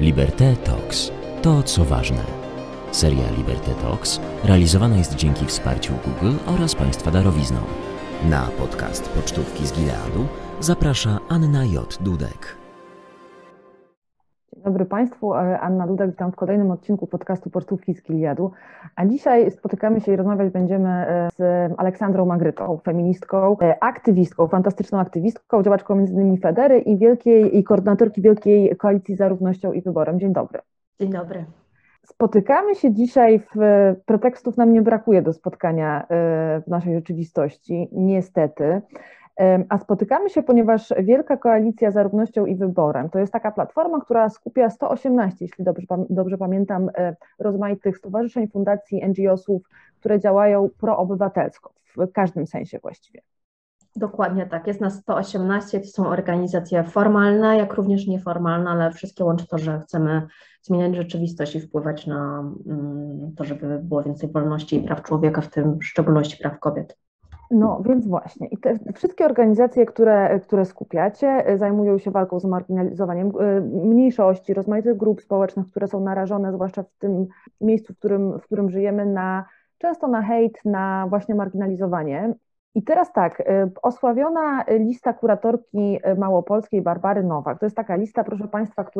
Liberté Talks. To, co ważne. Seria Liberté Talks realizowana jest dzięki wsparciu Google oraz Państwa darowizną. Na podcast Pocztówki z Gileadu zaprasza Anna J. Dudek. Dzień dobry Państwu, Anna Dudek, witam w kolejnym odcinku podcastu Pocztówki z Gileadu. A dzisiaj spotykamy się i rozmawiać będziemy z Aleksandrą Magrytą, feministką, aktywistką, fantastyczną aktywistką, działaczką m.in. Federy i koordynatorki Wielkiej Koalicji za Równością i Wyborem. Dzień dobry. Dzień dobry. Spotykamy się dzisiaj, pretekstów nam nie brakuje do spotkania w naszej rzeczywistości, niestety. A spotykamy się, ponieważ Wielka Koalicja za Równością i Wyborem to jest taka platforma, która skupia 118, jeśli dobrze pamiętam, rozmaitych stowarzyszeń, fundacji, NGO-sów, które działają proobywatelsko, w każdym sensie właściwie. Dokładnie tak, jest nas 118, to są organizacje formalne, jak również nieformalne, ale wszystkie łączy to, że chcemy zmieniać rzeczywistość i wpływać na to, żeby było więcej wolności i praw człowieka, w tym w szczególności praw kobiet. No więc właśnie i te wszystkie organizacje, które skupiacie, zajmują się walką z marginalizowaniem mniejszości, rozmaitych grup społecznych, które są narażone, zwłaszcza w tym miejscu, w którym żyjemy, często na hejt, na właśnie marginalizowanie. I teraz tak, osławiona lista kuratorki małopolskiej Barbary Nowak, to jest taka lista, proszę Państwa, w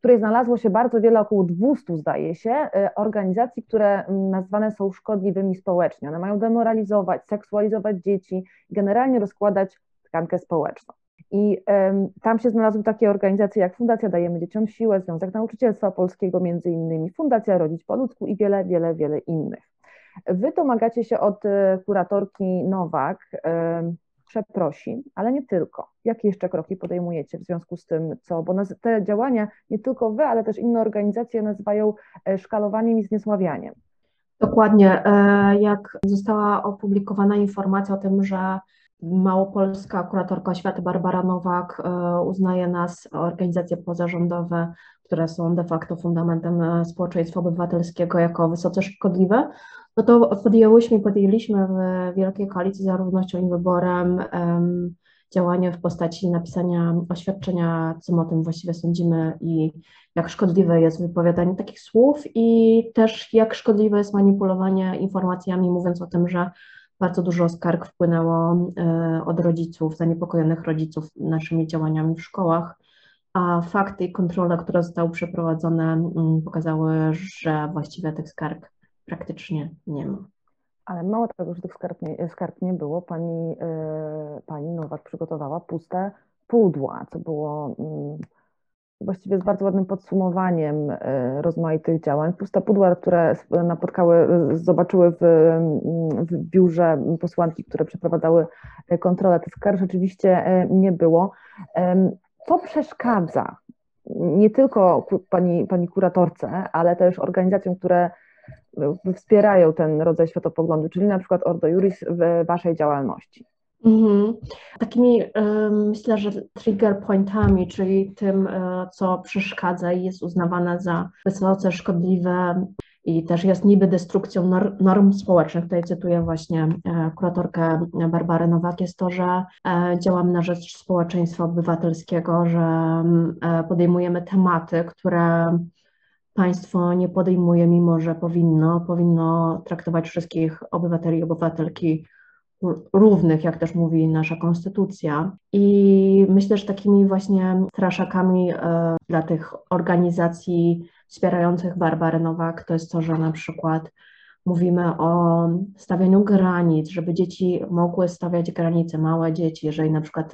której znalazło się bardzo wiele, około 200 zdaje się, organizacji, które nazwane są szkodliwymi społecznie. One mają demoralizować, seksualizować dzieci, generalnie rozkładać tkankę społeczną. I tam się znalazły takie organizacje jak Fundacja Dajemy Dzieciom Siłę, Związek Nauczycielstwa Polskiego między innymi, Fundacja Rodzić po ludzku i wiele, wiele, wiele innych. Wy domagacie się od kuratorki Nowak przeprosin, ale nie tylko. Jakie jeszcze kroki podejmujecie w związku z tym, bo te działania nie tylko wy, ale też inne organizacje nazywają szkalowaniem i zniesławianiem. Dokładnie. Jak została opublikowana informacja o tym, że małopolska kuratorka oświaty Barbara Nowak uznaje nas, organizacje pozarządowe, które są de facto fundamentem społeczeństwa obywatelskiego, jako wysoce szkodliwe, no to podjęliśmy w Wielkiej Koalicji za Równością i Wyborem działanie w postaci napisania oświadczenia, co o tym właściwie sądzimy i jak szkodliwe jest wypowiadanie takich słów i też jak szkodliwe jest manipulowanie informacjami, mówiąc o tym, że bardzo dużo skarg wpłynęło od rodziców, zaniepokojonych rodziców naszymi działaniami w szkołach, a fakty i kontrole, które zostały przeprowadzone, pokazały, że właściwie tych skarg praktycznie nie ma. Ale mało tego, że tych skarg nie było, pani Nowak przygotowała puste pudła, co było właściwie z bardzo ładnym podsumowaniem rozmaitych działań. Puste pudła, które zobaczyły w biurze posłanki, które przeprowadzały kontrolę. Tych skarg rzeczywiście nie było. To przeszkadza nie tylko pani kuratorce, ale też organizacjom, które wspierają ten rodzaj światopoglądu, czyli na przykład Ordo Iuris, w waszej działalności. Mhm. Takimi myślę, że trigger pointami, czyli tym, co przeszkadza i jest uznawane za wysoce szkodliwe i też jest niby destrukcją norm społecznych. Tutaj cytuję właśnie kuratorkę Barbarę Nowak, jest to, że działamy na rzecz społeczeństwa obywatelskiego, że podejmujemy tematy, które państwo nie podejmuje, mimo że powinno traktować wszystkich obywateli i obywatelki równych, jak też mówi nasza konstytucja. I myślę, że takimi właśnie straszakami dla tych organizacji wspierających Barbarę Nowak to jest to, że na przykład mówimy o stawianiu granic, żeby dzieci mogły stawiać granice, małe dzieci, jeżeli na przykład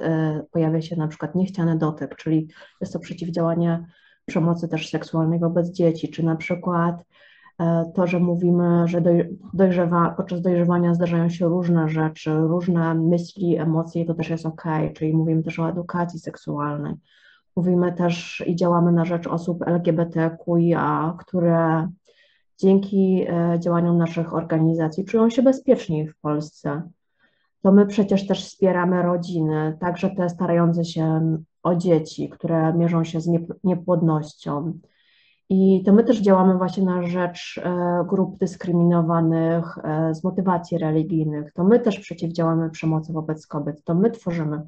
pojawia się na przykład niechciany dotyk, czyli jest to przeciwdziałanie przemocy też seksualnej wobec dzieci, czy na przykład to, że mówimy, że podczas dojrzewania zdarzają się różne rzeczy, różne myśli, emocje, to też jest okej, czyli mówimy też o edukacji seksualnej. Mówimy też i działamy na rzecz osób LGBTQIA, które dzięki działaniom naszych organizacji czują się bezpieczniej w Polsce. To my przecież też wspieramy rodziny, także te starające się o dzieci, które mierzą się z niepłodnością. I to my też działamy właśnie na rzecz grup dyskryminowanych z motywacji religijnych. To my też przeciwdziałamy przemocy wobec kobiet. To my tworzymy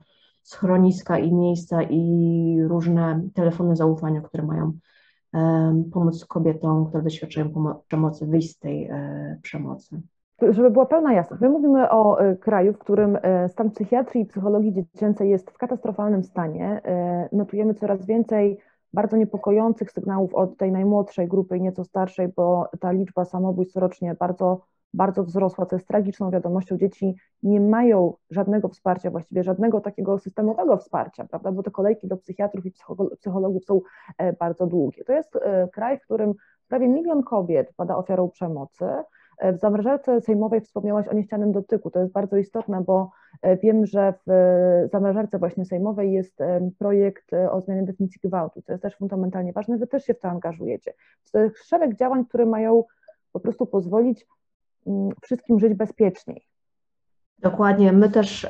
schroniska i miejsca i różne telefony zaufania, które mają pomóc kobietom, które doświadczają przemocy, wyjść z tej przemocy. Żeby była pełna jasność, my mówimy o kraju, w którym stan psychiatrii i psychologii dziecięcej jest w katastrofalnym stanie. Notujemy coraz więcej bardzo niepokojących sygnałów od tej najmłodszej grupy i nieco starszej, bo ta liczba samobójstw rocznie bardzo wzrosła, co jest tragiczną wiadomością. Dzieci nie mają żadnego wsparcia, właściwie żadnego takiego systemowego wsparcia, prawda? Bo te kolejki do psychiatrów i psychologów są bardzo długie. To jest kraj, w którym prawie 1 milion kobiet pada ofiarą przemocy. W zamrażarce sejmowej wspomniałaś o niechcianym dotyku. To jest bardzo istotne, bo wiem, że w zamrażarce właśnie sejmowej jest projekt o zmianie definicji gwałtu. To jest też fundamentalnie ważne. Wy też się w to angażujecie. To jest szereg działań, które mają po prostu pozwolić wszystkim żyć bezpieczniej. Dokładnie. My też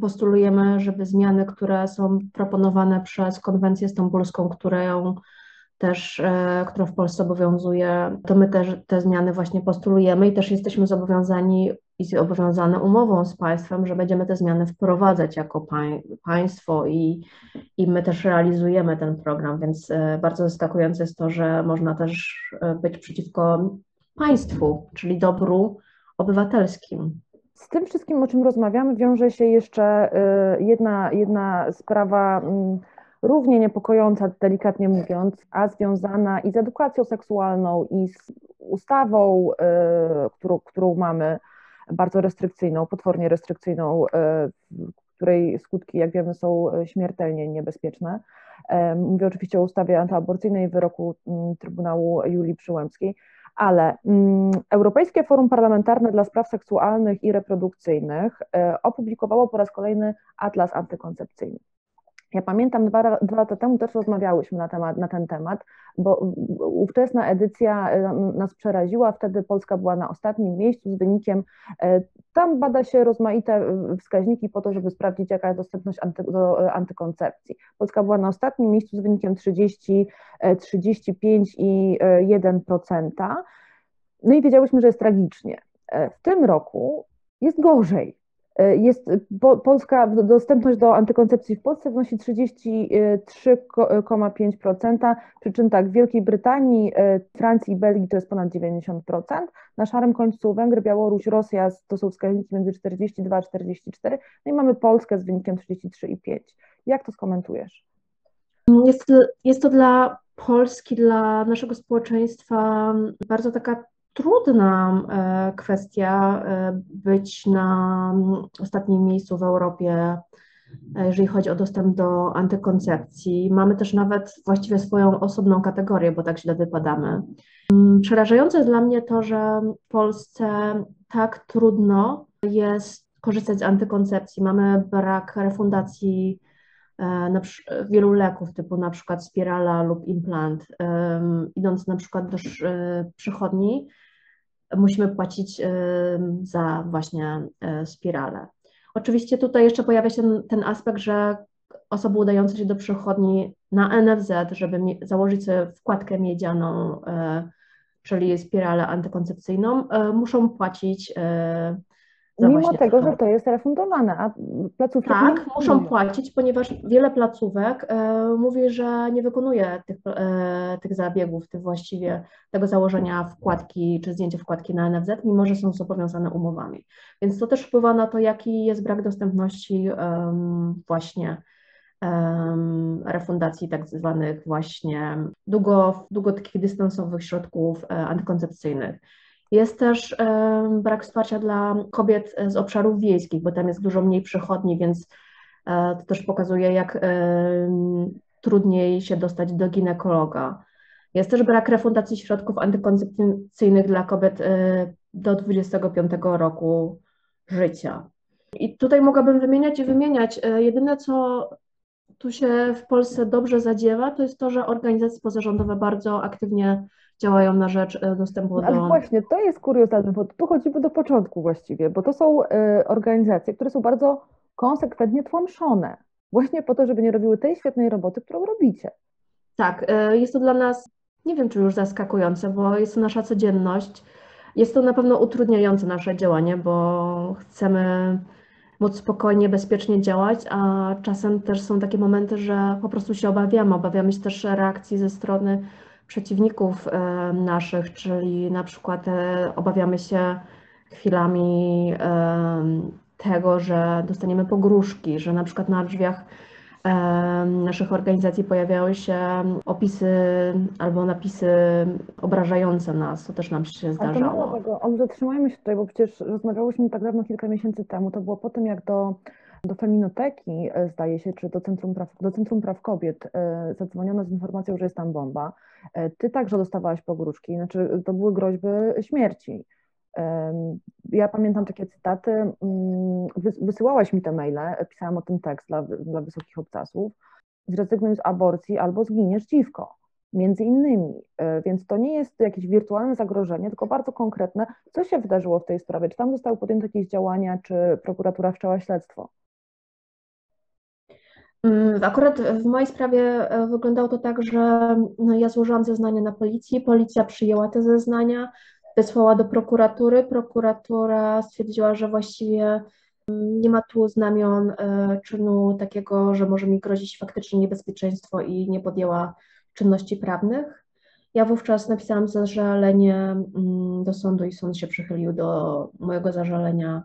postulujemy, żeby zmiany, które są proponowane przez konwencję stambulską, która w Polsce obowiązuje, to my też te zmiany właśnie postulujemy i też jesteśmy zobowiązani i zobowiązane umową z państwem, że będziemy te zmiany wprowadzać jako państwo i my też realizujemy ten program, więc bardzo zaskakujące jest to, że można też być przeciwko państwu, czyli dobru obywatelskim. Z tym wszystkim, o czym rozmawiamy, wiąże się jeszcze jedna sprawa równie niepokojąca, delikatnie mówiąc, a związana i z edukacją seksualną, i z ustawą, którą mamy, bardzo restrykcyjną, potwornie restrykcyjną, której skutki, jak wiemy, są śmiertelnie niebezpieczne. Mówię oczywiście o ustawie antyaborcyjnej, wyroku Trybunału Julii Przyłębskiej, ale Europejskie Forum Parlamentarne dla Spraw Seksualnych i Reprodukcyjnych opublikowało po raz kolejny atlas antykoncepcyjny. Ja pamiętam, 2 lata temu też rozmawiałyśmy na ten temat, bo ówczesna edycja nas przeraziła, wtedy Polska była na ostatnim miejscu z wynikiem, tam bada się rozmaite wskaźniki po to, żeby sprawdzić, jaka jest dostępność do antykoncepcji. Polska była na ostatnim miejscu z wynikiem 35,1%. No i wiedziałyśmy, że jest tragicznie. W tym roku jest gorzej. Dostępność do antykoncepcji w Polsce wynosi 33,5%, przy czym tak w Wielkiej Brytanii, Francji i Belgii to jest ponad 90%, na szarym końcu Węgry, Białoruś, Rosja to są wskaźniki między 42 a 44, no i mamy Polskę z wynikiem 33,5. Jak to skomentujesz? Jest to dla Polski, dla naszego społeczeństwa bardzo taka trudna kwestia być na ostatnim miejscu w Europie, jeżeli chodzi o dostęp do antykoncepcji. Mamy też nawet właściwie swoją osobną kategorię, bo tak źle wypadamy. Przerażające jest dla mnie to, że w Polsce tak trudno jest korzystać z antykoncepcji. Mamy brak refundacji wielu leków, typu na przykład spirala lub implant. Idąc na przykład do przychodni, musimy płacić za właśnie spiralę. Oczywiście tutaj jeszcze pojawia się ten aspekt, że osoby udające się do przychodni na NFZ, żeby założyć sobie wkładkę miedzianą, czyli spiralę antykoncepcyjną, muszą płacić mimo tego, że to jest refundowane, a placówki... Tak, muszą płacić, ponieważ wiele placówek mówi, że nie wykonuje tych zabiegów, właściwie tego założenia wkładki czy zdjęcia wkładki na NFZ, mimo że są zobowiązane umowami. Więc to też wpływa na to, jaki jest brak dostępności refundacji tak zwanych właśnie długodystansowych środków antykoncepcyjnych. Jest też brak wsparcia dla kobiet z obszarów wiejskich, bo tam jest dużo mniej przychodni, więc to też pokazuje, jak trudniej się dostać do ginekologa. Jest też brak refundacji środków antykoncepcyjnych dla kobiet do 25 roku życia. I tutaj mogłabym wymieniać i wymieniać. Jedyne, co tu się w Polsce dobrze zadziewa, to jest to, że organizacje pozarządowe bardzo aktywnie działają na rzecz dostępu do... Ale właśnie, to jest kuriozalne, bo tu chodzimy do początku właściwie, bo to są organizacje, które są bardzo konsekwentnie tłamszone, właśnie po to, żeby nie robiły tej świetnej roboty, którą robicie. Tak, jest to dla nas, nie wiem, czy już zaskakujące, bo jest to nasza codzienność, jest to na pewno utrudniające nasze działanie, bo chcemy móc spokojnie, bezpiecznie działać, a czasem też są takie momenty, że po prostu się obawiamy. Obawiamy się też reakcji ze strony przeciwników naszych, czyli na przykład obawiamy się chwilami tego, że dostaniemy pogróżki, że na przykład na drzwiach naszych organizacji pojawiały się opisy albo napisy obrażające nas, to też nam się zdarzało. Zatrzymajmy się tutaj, bo przecież rozmawiałyśmy tak dawno, kilka miesięcy temu, to było po tym, jak do Feminoteki, zdaje się, czy do Centrum Praw Kobiet zadzwoniono z informacją, że jest tam bomba. Ty także dostawałaś pogróżki, znaczy to były groźby śmierci. Ja pamiętam takie cytaty, wysyłałaś mi te maile, pisałam o tym tekst dla Wysokich Obcasów, zrezygnuj z aborcji albo zginiesz dziwko, między innymi, więc to nie jest jakieś wirtualne zagrożenie, tylko bardzo konkretne, co się wydarzyło w tej sprawie, czy tam zostały podjęte jakieś działania, czy prokuratura wszczęła śledztwo? Akurat w mojej sprawie wyglądało to tak, że ja złożyłam zeznanie na policji, policja przyjęła te zeznania, wysłała do prokuratury, prokuratura stwierdziła, że właściwie nie ma tu znamion czynu takiego, że może mi grozić faktycznie niebezpieczeństwo i nie podjęła czynności prawnych. Ja wówczas napisałam zażalenie do sądu i sąd się przychylił do mojego zażalenia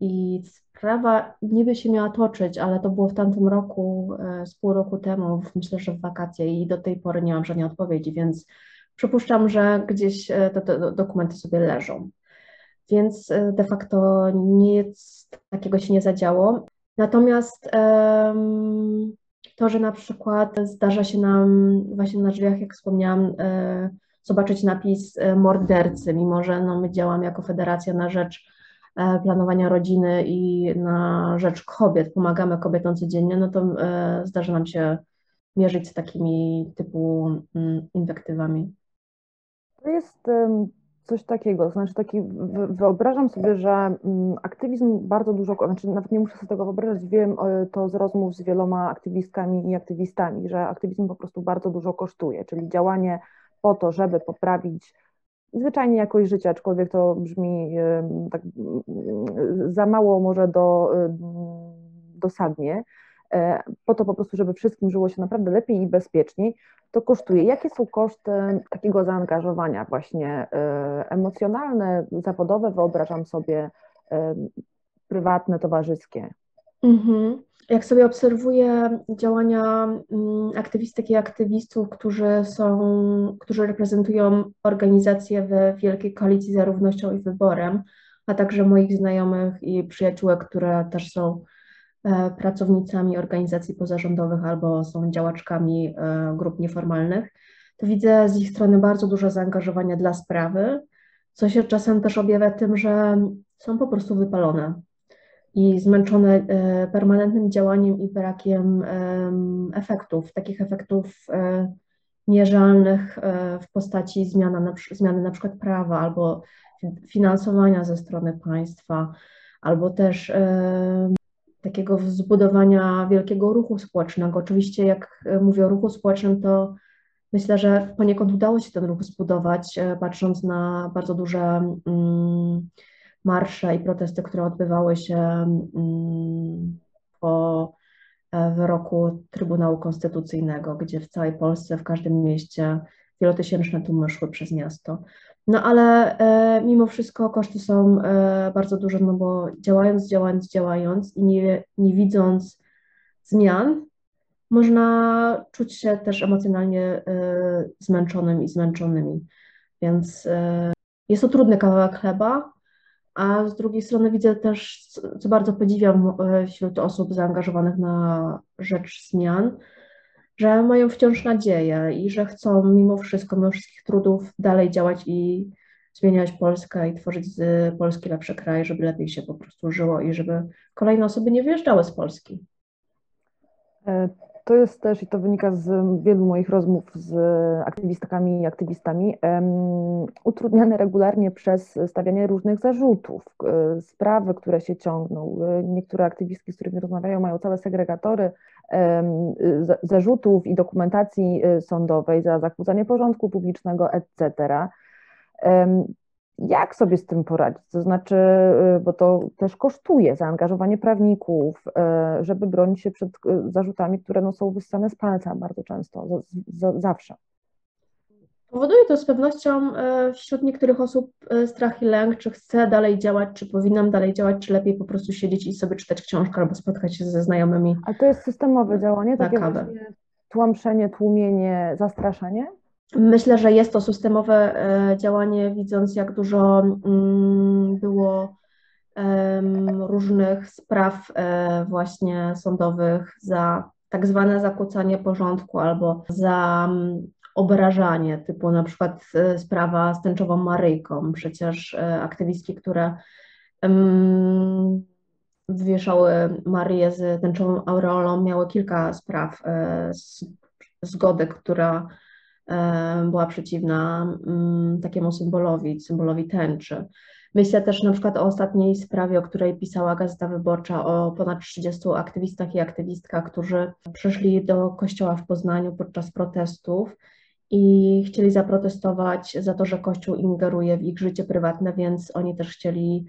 i sprawa niby się miała toczyć, ale to było w tamtym roku, z pół roku temu, myślę, że w wakacje i do tej pory nie mam żadnej odpowiedzi, więc przypuszczam, że gdzieś te dokumenty sobie leżą, więc de facto nic takiego się nie zadziało. Natomiast to, że na przykład zdarza się nam właśnie na drzwiach, jak wspomniałam, zobaczyć napis mordercy, mimo że no, my działamy jako Federacja na rzecz planowania rodziny i na rzecz kobiet, pomagamy kobietom codziennie, no to zdarza nam się mierzyć z takimi typu inwektywami. To jest coś takiego, znaczy taki, wyobrażam sobie, że aktywizm bardzo dużo, znaczy nawet nie muszę sobie tego wyobrażać, wiem to z rozmów z wieloma aktywistkami i aktywistami, że aktywizm po prostu bardzo dużo kosztuje, czyli działanie po to, żeby poprawić zwyczajnie jakość życia, aczkolwiek to brzmi tak za mało może dosadnie, po to po prostu, żeby wszystkim żyło się naprawdę lepiej i bezpieczniej, to kosztuje. Jakie są koszty takiego zaangażowania właśnie emocjonalne, zawodowe, wyobrażam sobie, prywatne, towarzyskie? Jak sobie obserwuję działania aktywistek i aktywistów, którzy reprezentują organizacje w Wielkiej Koalicji za Równością i Wyborem, a także moich znajomych i przyjaciółek, które też są pracownicami organizacji pozarządowych albo są działaczkami grup nieformalnych, to widzę z ich strony bardzo dużo zaangażowania dla sprawy, co się czasem też objawia tym, że są po prostu wypalone i zmęczone permanentnym działaniem i brakiem efektów, takich efektów mierzalnych w postaci zmiany na przykład prawa albo finansowania ze strony państwa, albo też takiego zbudowania wielkiego ruchu społecznego. Oczywiście jak mówię o ruchu społecznym, to myślę, że poniekąd udało się ten ruch zbudować, patrząc na bardzo duże marsze i protesty, które odbywały się po wyroku Trybunału Konstytucyjnego, gdzie w całej Polsce, w każdym mieście wielotysięczne tłumy szły przez miasto. No ale mimo wszystko koszty są bardzo duże, no bo działając i nie widząc zmian, można czuć się też emocjonalnie zmęczonym i zmęczonymi, więc jest to trudny kawałek chleba, a z drugiej strony widzę też, co bardzo podziwiam wśród osób zaangażowanych na rzecz zmian, że mają wciąż nadzieję i że chcą mimo wszystko, mimo wszystkich trudów dalej działać i zmieniać Polskę i tworzyć z Polski lepszy kraj, żeby lepiej się po prostu żyło i żeby kolejne osoby nie wyjeżdżały z Polski. To jest też, i to wynika z wielu moich rozmów z aktywistkami i aktywistami, utrudniane regularnie przez stawianie różnych zarzutów, sprawy, które się ciągną. Niektóre aktywistki, z którymi rozmawiają, mają całe segregatory zarzutów i dokumentacji sądowej za zakłócanie porządku publicznego, etc. Jak sobie z tym poradzić? To znaczy, bo to też kosztuje zaangażowanie prawników, żeby bronić się przed zarzutami, które no, są wyssane z palca bardzo często, zawsze. Powoduje to z pewnością wśród niektórych osób strach i lęk, czy chcę dalej działać, czy powinnam dalej działać, czy lepiej po prostu siedzieć i sobie czytać książkę albo spotkać się ze znajomymi. A to jest systemowe działanie, takie właśnie tłamszenie, tłumienie, zastraszanie? Myślę, że jest to systemowe działanie, widząc jak dużo było różnych spraw właśnie sądowych za tak zwane zakłócanie porządku albo za obrażanie, typu na przykład sprawa z Tęczową Maryjką, przecież aktywistki, które wieszały Maryję z tęczową aureolą, miały kilka spraw zgody, która była przeciwna takiemu symbolowi tęczy. Myślę też na przykład o ostatniej sprawie, o której pisała Gazeta Wyborcza, o ponad 30 aktywistach i aktywistkach, którzy przyszli do kościoła w Poznaniu podczas protestów i chcieli zaprotestować za to, że Kościół ingeruje w ich życie prywatne, więc oni też chcieli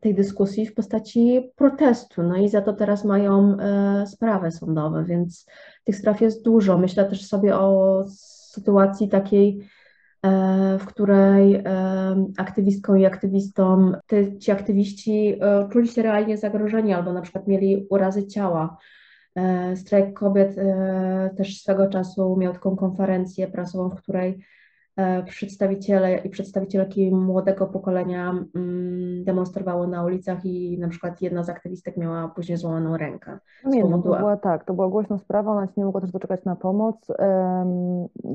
tej dyskusji w postaci protestu, no i za to teraz mają sprawy sądowe, więc tych spraw jest dużo. Myślę też sobie o sytuacji takiej, w której aktywistką i aktywistom, ci aktywiści czuli się realnie zagrożeni albo na przykład mieli urazy ciała. Strajk Kobiet też swego czasu miał taką konferencję prasową, w której przedstawiciele i przedstawicielki młodego pokolenia demonstrowały na ulicach i na przykład jedna z aktywistek miała później złamaną rękę. Nie, no to była głośna sprawa, ona się nie mogła też doczekać na pomoc.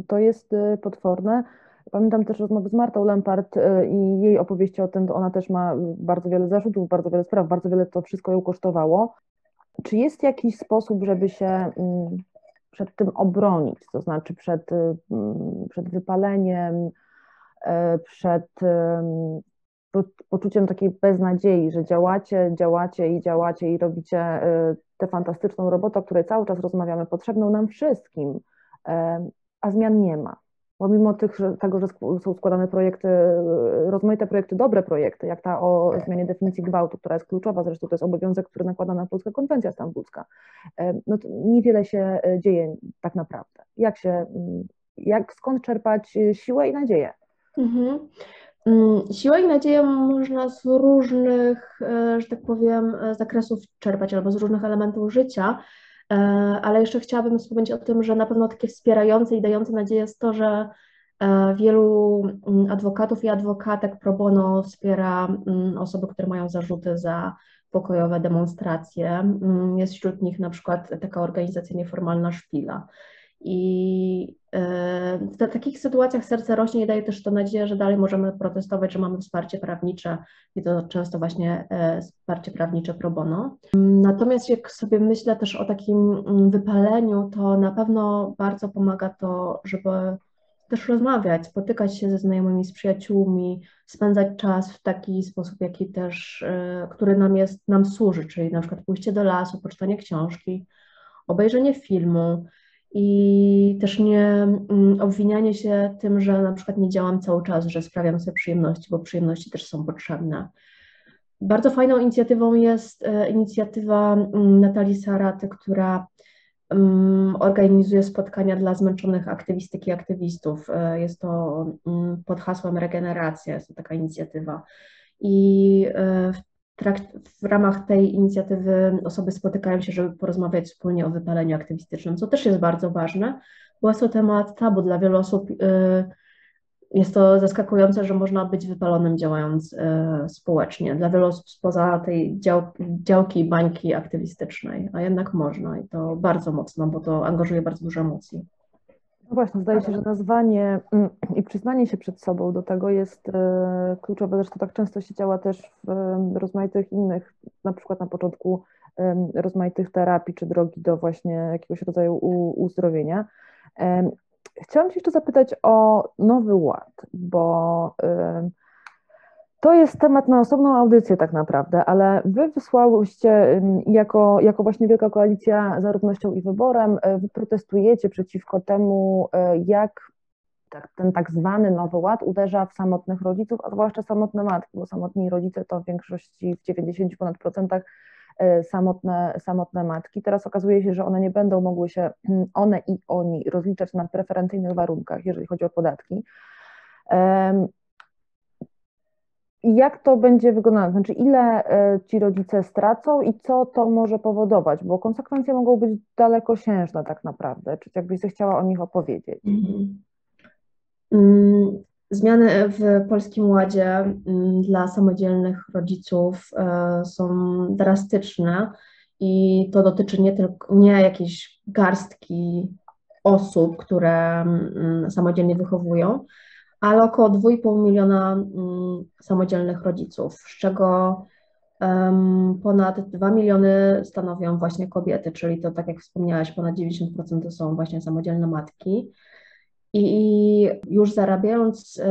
To jest potworne. Pamiętam też rozmowy z Martą Lempart i jej opowieści o tym, że ona też ma bardzo wiele zarzutów, bardzo wiele spraw, bardzo wiele to wszystko ją kosztowało. Czy jest jakiś sposób, żeby się przed tym obronić, to znaczy przed wypaleniem, przed poczuciem takiej beznadziei, że działacie i robicie tę fantastyczną robotę, o której cały czas rozmawiamy, potrzebną nam wszystkim, a zmian nie ma. Pomimo tego, że są składane projekty, rozmaite projekty, dobre projekty, jak ta o zmianie definicji gwałtu, która jest kluczowa, zresztą to jest obowiązek, który nakłada na Polskę konwencja stambulska, no to niewiele się dzieje tak naprawdę. Skąd czerpać siłę i nadzieję? Mhm. Siłę i nadzieję można z różnych, że tak powiem, zakresów czerpać albo z różnych elementów życia. Ale jeszcze chciałabym wspomnieć o tym, że na pewno takie wspierające i dające nadzieję jest to, że wielu adwokatów i adwokatek pro bono wspiera osoby, które mają zarzuty za pokojowe demonstracje. Jest wśród nich na przykład taka organizacja nieformalna Szpila. I w takich sytuacjach serce rośnie i daje też to nadzieję, że dalej możemy protestować, że mamy wsparcie prawnicze i to często właśnie wsparcie prawnicze pro bono. Natomiast jak sobie myślę też o takim wypaleniu, to na pewno bardzo pomaga to, żeby też rozmawiać, spotykać się ze znajomymi, z przyjaciółmi, spędzać czas w taki sposób, jaki też, który nam służy, czyli na przykład pójście do lasu, poczytanie książki, obejrzenie filmu, i też nie obwinianie się tym, że na przykład nie działam cały czas, że sprawiam sobie przyjemności, bo przyjemności też są potrzebne. Bardzo fajną inicjatywą jest inicjatywa Natalii Saraty, która organizuje spotkania dla zmęczonych aktywistek i aktywistów. Jest to pod hasłem Regeneracja, jest to taka inicjatywa. I w ramach tej inicjatywy osoby spotykają się, żeby porozmawiać wspólnie o wypaleniu aktywistycznym, co też jest bardzo ważne, bo jest to temat tabu dla wielu osób. Jest to zaskakujące, że można być wypalonym działając społecznie. Dla wielu osób spoza tej działki i bańki aktywistycznej, a jednak można i to bardzo mocno, bo to angażuje bardzo dużo emocji. No właśnie, zdaje się, że nazwanie i przyznanie się przed sobą do tego jest kluczowe, zresztą tak często się działa też w rozmaitych innych, na przykład na początku rozmaitych terapii czy drogi do właśnie jakiegoś rodzaju uzdrowienia. Chciałam się jeszcze zapytać o Nowy Ład, bo to jest temat na osobną audycję tak naprawdę, ale wy wysłałyście jako właśnie Wielka Koalicja za Równością i Wyborem, wy protestujecie przeciwko temu, jak Ten tak zwany Nowy Ład uderza w samotnych rodziców, a zwłaszcza samotne matki, bo samotni rodzice to w większości, w 90 ponad procentach samotne matki. Teraz okazuje się, że one nie będą mogły się, one i oni, rozliczać na preferencyjnych warunkach, jeżeli chodzi o podatki. Jak to będzie wyglądało? Znaczy, ile ci rodzice stracą i co to może powodować? Bo konsekwencje mogą być dalekosiężne tak naprawdę. Czy jakbyś chciała o nich opowiedzieć? Zmiany w Polskim Ładzie dla samodzielnych rodziców są drastyczne i to dotyczy nie tylko jakiejś garstki osób, które samodzielnie wychowują, ale około 2,5 miliona samodzielnych rodziców, z czego ponad 2 miliony stanowią właśnie kobiety, czyli to, tak jak wspomniałaś, ponad 90% to są właśnie samodzielne matki. I już zarabiając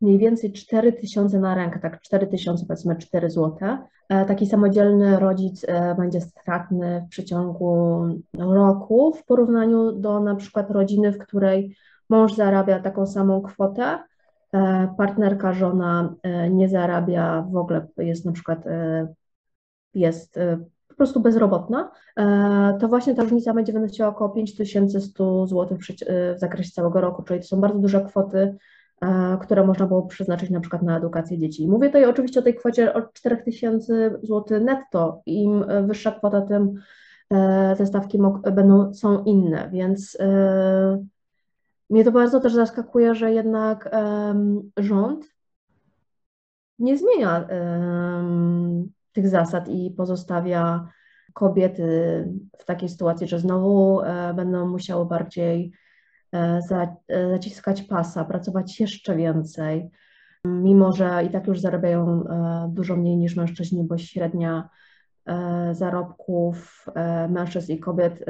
mniej więcej 4 tysiące na rękę, tak 4 tysiące, powiedzmy 4 złote, taki samodzielny rodzic będzie stratny w przeciągu roku w porównaniu do na przykład rodziny, w której mąż zarabia taką samą kwotę, partnerka, żona nie zarabia w ogóle, jest na przykład po prostu bezrobotna, to właśnie ta różnica będzie wynosiła około 5100 zł w zakresie całego roku, czyli to są bardzo duże kwoty, które można było przeznaczyć na przykład na edukację dzieci. Mówię tutaj oczywiście o tej kwocie od 4000 zł netto. Im wyższa kwota, tym te stawki są inne, więc mnie to bardzo też zaskakuje, że jednak rząd nie zmienia tych zasad i pozostawia kobiety w takiej sytuacji, że znowu będą musiały bardziej zaciskać pasa, pracować jeszcze więcej, mimo że i tak już zarabiają dużo mniej niż mężczyźni, bo średnia zarobków mężczyzn i kobiet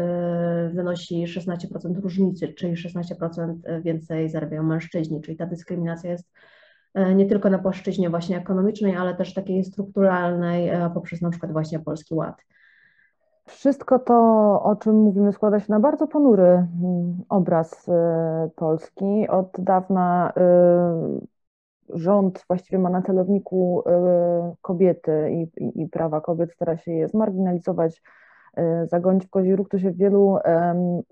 wynosi 16% różnicy, czyli 16% więcej zarabiają mężczyźni, czyli ta dyskryminacja jest nie tylko na płaszczyźnie właśnie ekonomicznej, ale też takiej strukturalnej poprzez na przykład właśnie Polski Ład. Wszystko to, o czym mówimy, składa się na bardzo ponury obraz Polski. Od dawna rząd właściwie ma na celowniku kobiety i prawa kobiet, stara się je zmarginalizować, zagonić w kozi róg, to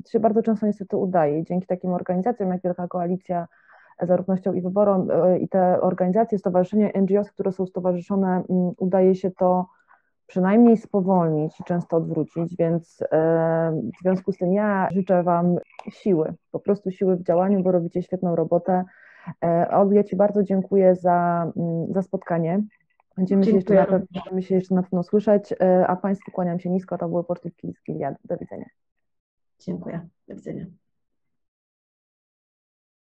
się bardzo często niestety udaje. Dzięki takim organizacjom jak Wielka Koalicja za Równością i Wyborem i te organizacje, stowarzyszenia, NGOs, które są stowarzyszone, udaje się to przynajmniej spowolnić i często odwrócić, więc w związku z tym ja życzę Wam siły, po prostu siły w działaniu, bo robicie świetną robotę. Olga, ja Ci bardzo dziękuję za spotkanie. Będziemy się jeszcze na pewno słyszeć, a Państwu kłaniam się nisko. To były Pocztówki z Gileadu. Do widzenia. Dziękuję. Do widzenia.